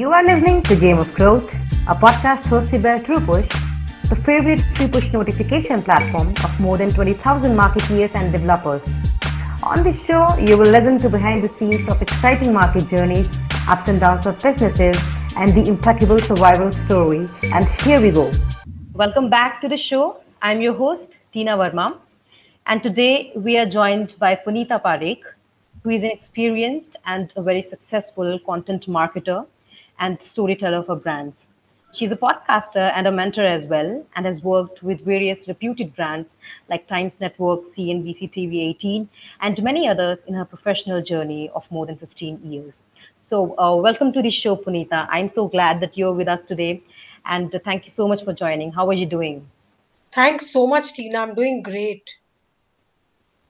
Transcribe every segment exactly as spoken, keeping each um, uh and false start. You are listening to Game of Growth, a podcast hosted by TruePush, the favorite TruePush notification platform of more than twenty thousand marketeers and developers. On this show, you will listen to behind the scenes of exciting market journeys, ups and downs of businesses, and the impeccable survival story. And here we go. Welcome back to the show. I'm your host, Tina Verma. And today we are joined by Punita Parekh, who is an experienced and a very successful content marketer and storyteller for brands. She's a podcaster and a mentor as well, and has worked with various reputed brands like Times Network, C N B C T V eighteen, and many others in her professional journey of more than fifteen years. So uh, welcome to the show, Punita. I'm so glad that you're with us today, and uh, thank you so much for joining. How are you doing? Thanks so much, Tina. I'm doing great.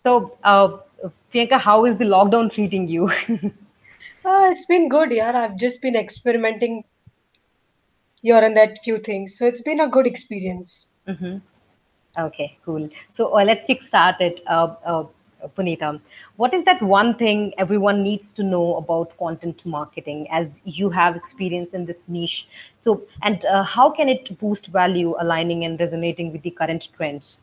So uh, Priyanka, how is the lockdown treating you? Uh, it's been good, yeah. I've just been experimenting here and that few things. So it's been a good experience. Mm-hmm. Okay, cool. So uh, let's kick start it, uh, uh, Punita. What is that one thing everyone needs to know about content marketing, as you have experience in this niche? So, and uh, how can it boost value, aligning and resonating with the current trends?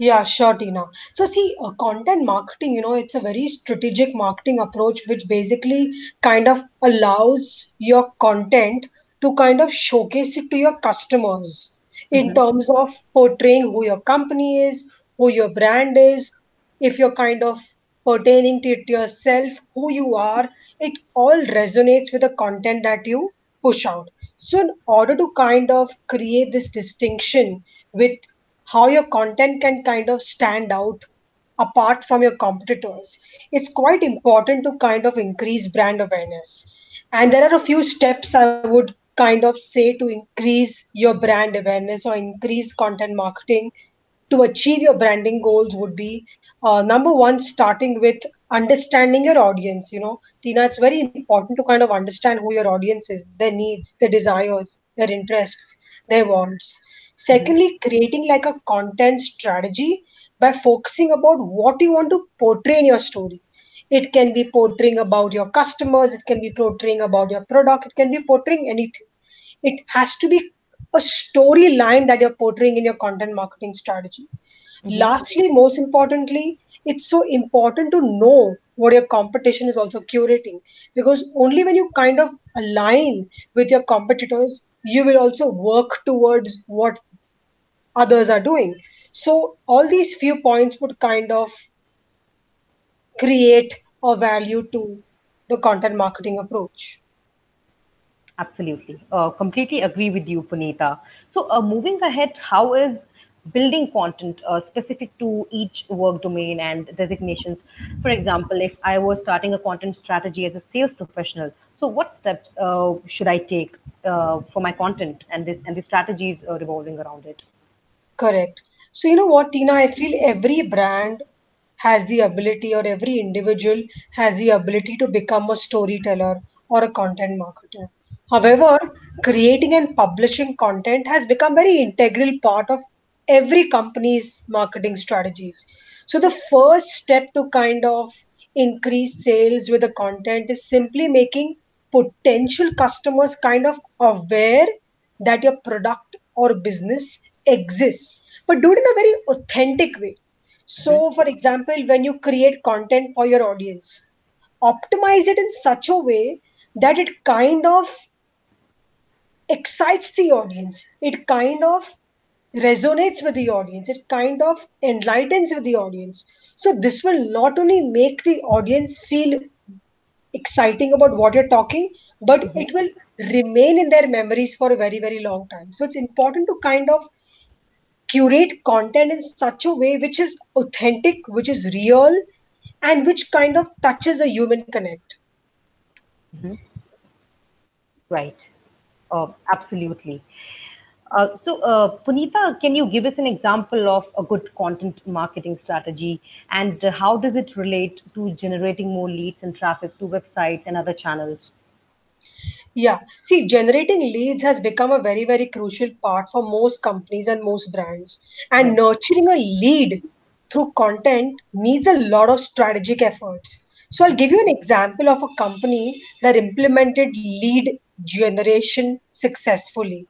Yeah, sure, Tina. So see, uh, content marketing, you know, it's a very strategic marketing approach, which basically kind of allows your content to kind of showcase it to your customers in mm-hmm. terms of portraying who your company is, who your brand is, if you're kind of pertaining to it yourself, who you are. It all resonates with the content that you push out. So in order to kind of create this distinction with how your content can kind of stand out apart from your competitors, it's quite important to kind of increase brand awareness. And there are a few steps I would kind of say to increase your brand awareness or increase content marketing to achieve your branding goals would be, uh, number one, starting with understanding your audience. You know, Tina, it's very important to kind of understand who your audience is, their needs, their desires, their interests, their wants. Secondly, creating like a content strategy by focusing about what you want to portray in your story. It can be portraying about your customers. It can be portraying about your product. It can be portraying anything. It has to be a storyline that you're portraying in your content marketing strategy. Mm-hmm. Lastly, most importantly, it's so important to know what your competition is also curating, because only when you kind of align with your competitors, you will also work towards what others are doing. So all these few points would kind of create a value to the content marketing approach. Absolutely. Uh, completely agree with you, Punita. So uh, moving ahead, how is building content uh, specific to each work domain and designations? For example, if I was starting a content strategy as a sales professional, so what steps uh, should I take uh, for my content and this and the strategies uh, revolving around it? Correct. So you know what, Tina, I feel every brand has the ability, or every individual has the ability to become a storyteller or a content marketer. However, creating and publishing content has become very integral part of every company's marketing strategies. So the first step to kind of increase sales with the content is simply making potential customers kind of aware that your product or business exists, but do it in a very authentic way. So for example, when you create content for your audience, optimize it in such a way that it kind of excites the audience. It kind of resonates with the audience. It kind of enlightens with the audience. So this will not only make the audience feel exciting about what you're talking, but mm-hmm. it will remain in their memories for a very, very long time. So it's important to kind of curate content in such a way which is authentic, which is real, and which kind of touches a human connect. Mm-hmm. Right. Oh, absolutely. Uh, so, uh, Punita, can you give us an example of a good content marketing strategy, and uh, how does it relate to generating more leads and traffic to websites and other channels? Yeah, see, generating leads has become a very, very crucial part for most companies and most brands. And nurturing a lead through content needs a lot of strategic efforts. So I'll give you an example of a company that implemented lead generation successfully.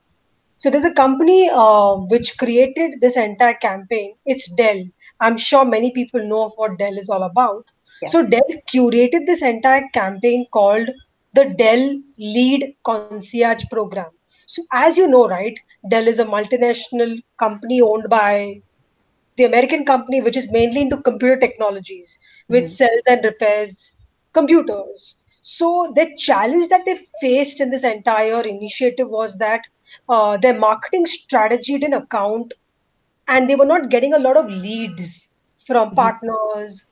So there's a company uh, which created this entire campaign. It's Dell. I'm sure many people know of what Dell is all about. Yeah. So Dell curated this entire campaign called the Dell Lead Concierge Program. So as you know, right, Dell is a multinational company owned by the American company, which is mainly into computer technologies, which mm-hmm. sells and repairs computers. So the challenge that they faced in this entire initiative was that uh, their marketing strategy didn't account, and they were not getting a lot of leads from mm-hmm. partners,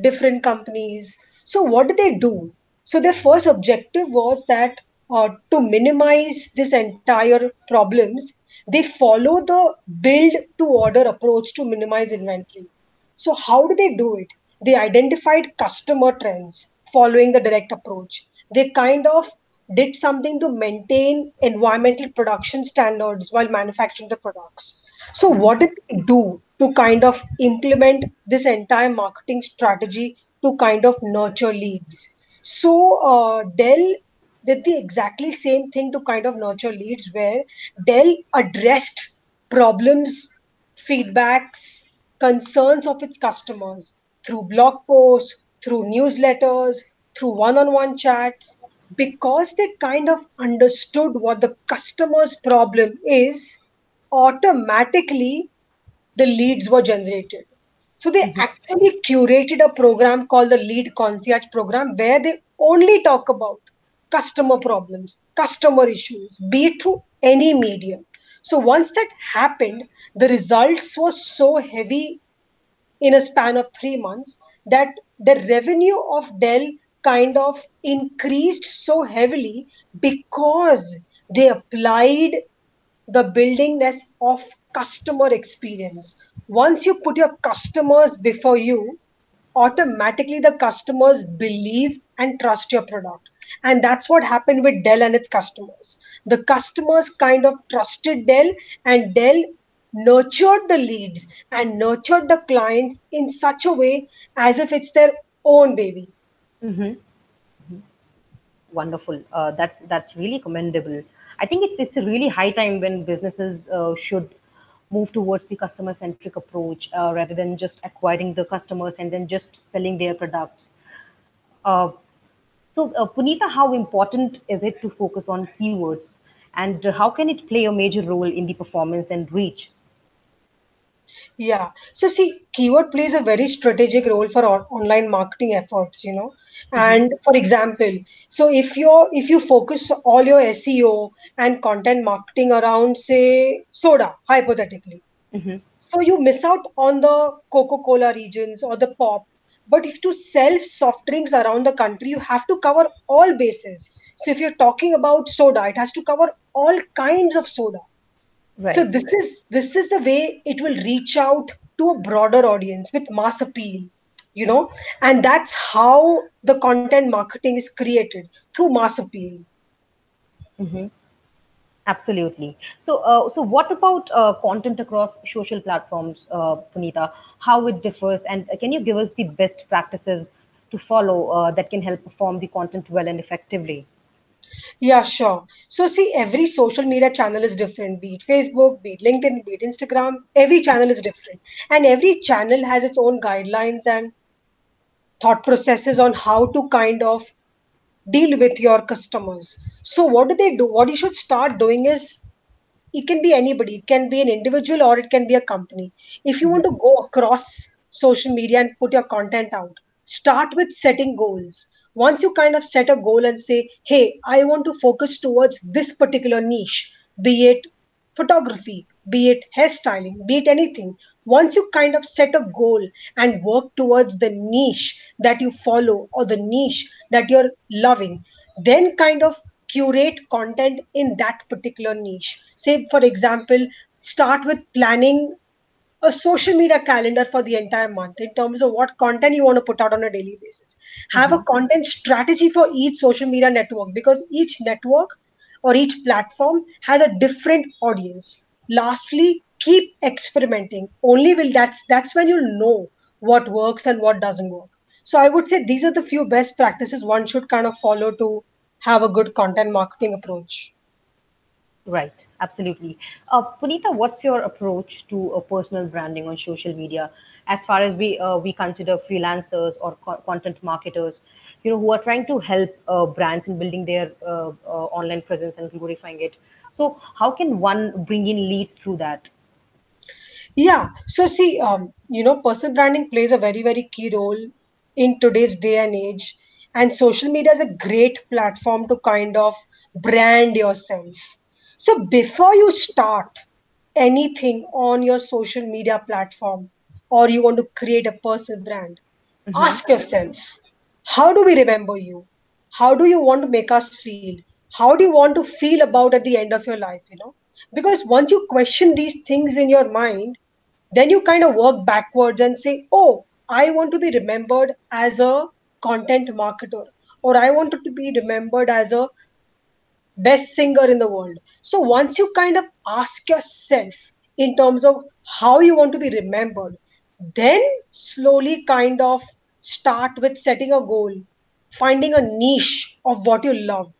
different companies. So what did they do? So their first objective was that uh, to minimize this entire problems, they follow the build to order approach to minimize inventory. So how do they do it? They identified customer trends following the direct approach. They kind of did something to maintain environmental production standards while manufacturing the products. So what did they do to kind of implement this entire marketing strategy to kind of nurture leads? So uh, Dell did the exactly same thing to kind of nurture leads, where Dell addressed problems, feedbacks, concerns of its customers through blog posts, through newsletters, through one-on-one chats, because they kind of understood what the customer's problem is. Automatically, the leads were generated. So they mm-hmm. actually curated a program called the Lead Concierge Program, where they only talk about customer problems, customer issues, be it through any medium. So once that happened, the results were so heavy in a span of three months that the revenue of Dell kind of increased so heavily because they applied the buildingness of customer experience. Once you put your customers before you, automatically the customers believe and trust your product. And that's what happened with Dell and its customers. The customers kind of trusted Dell, and Dell nurtured the leads and nurtured the clients in such a way as if it's their own baby. Mm-hmm. Mm-hmm. Wonderful. Uh, that's that's really commendable. I think it's it's a really high time when businesses uh, should move towards the customer-centric approach uh, rather than just acquiring the customers and then just selling their products. Uh, So, uh, Punita, how important is it to focus on keywords, and how can it play a major role in the performance and reach? Yeah. So, see, keyword plays a very strategic role for our online marketing efforts, you know. Mm-hmm. And for example, so if you're if you focus all your S E O and content marketing around, say, soda, hypothetically, mm-hmm. so you miss out on the Coca-Cola regions or the pop. But if you sell soft drinks around the country, you have to cover all bases. So if you're talking about soda, it has to cover all kinds of soda. Right. So this is this is the way it will reach out to a broader audience with mass appeal, you know. And that's how the content marketing is created, through mass appeal. Mm-hmm. Absolutely. So, uh, so what about uh, content across social platforms, uh, Punita? How it differs, and can you give us the best practices to follow uh, that can help perform the content well and effectively? Yeah, sure. So, see, every social media channel is different, be it Facebook, be it LinkedIn, be it Instagram. Every channel is different, and every channel has its own guidelines and thought processes on how to kind of deal with your customers. So what do they do? What you should start doing is, it can be anybody, it can be an individual or it can be a company. If you want to go across social media and put your content out, start with setting goals. Once you kind of set a goal and say, hey, I want to focus towards this particular niche, be it photography, be it hairstyling, be it anything. Once you kind of set a goal and work towards the niche that you follow or the niche that you're loving, then kind of curate content in that particular niche. Say, for example, start with planning a social media calendar for the entire month in terms of what content you want to put out on a daily basis. Have mm-hmm. a content strategy for each social media network, because each network or each platform has a different audience. Lastly, keep experimenting. Only will that's that's when you'll know what works and what doesn't work. So I would say these are the few best practices one should kind of follow to have a good content marketing approach. Right. Absolutely. Uh, Punita, what's your approach to uh, personal branding on social media as far as we uh, we consider freelancers or co content marketers, you know, who are trying to help uh, brands in building their uh, uh, online presence and glorifying it? So how can one bring in leads through that? Yeah. So see, um, you know, personal branding plays a very, very key role in today's day and age. And social media is a great platform to kind of brand yourself. So before you start anything on your social media platform or you want to create a personal brand, mm-hmm. ask yourself, how do we remember you? How do you want to make us feel? How do you want to feel about at the end of your life? You know, because once you question these things in your mind, then you kind of work backwards and say, oh, I want to be remembered as a content marketer, or I want to be remembered as a best singer in the world. So once you kind of ask yourself in terms of how you want to be remembered, then slowly kind of start with setting a goal, finding a niche of what you love,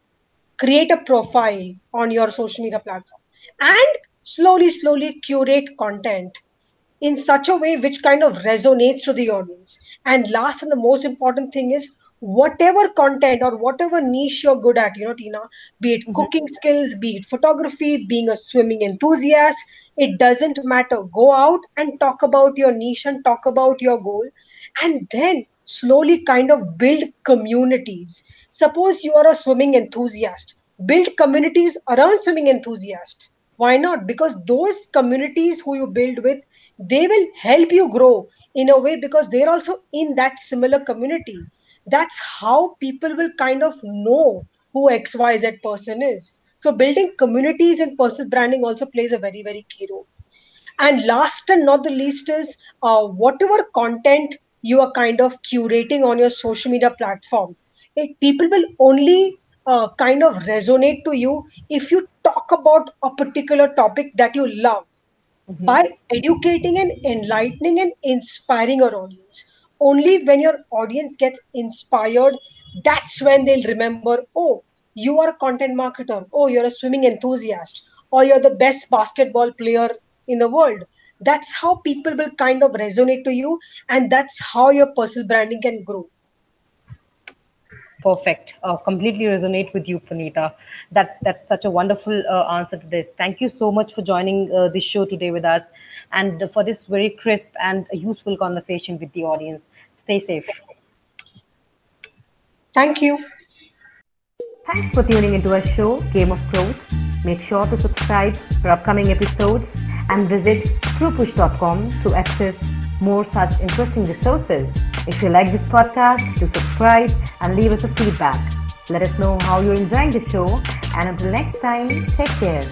create a profile on your social media platform, and slowly, slowly curate content in such a way which kind of resonates to the audience. And last and the most important thing is, whatever content or whatever niche you're good at, you know, Tina, be it cooking mm-hmm. skills, be it photography, being a swimming enthusiast, it doesn't matter. Go out and talk about your niche and talk about your goal, and then slowly kind of build communities. Suppose you are a swimming enthusiast, build communities around swimming enthusiasts. Why not? Because those communities who you build with, they will help you grow in a way because they're also in that similar community. That's how people will kind of know who X Y Z person is. So building communities and personal branding also plays a very, very key role. And last and not the least is uh, whatever content you are kind of curating on your social media platform, it, people will only uh, kind of resonate to you if you talk about a particular topic that you love mm-hmm. by educating and enlightening and inspiring your audience. Only when your audience gets inspired, that's when they'll remember, oh, you are a content marketer, oh, you're a swimming enthusiast, or you're the best basketball player in the world. That's how people will kind of resonate to you, and that's how your personal branding can grow. Perfect. Uh, completely resonate with you, Punita. That's, that's such a wonderful uh, answer to this. Thank you so much for joining uh, this show today with us, and for this very crisp and useful conversation with the audience. Stay safe. Thank you. Thanks for tuning into our show, Game of Growth. Make sure to subscribe for upcoming episodes and visit TruePush dot com to access more such interesting resources. If you like this podcast, do subscribe and leave us a feedback. Let us know how you're enjoying the show. And until next time, take care.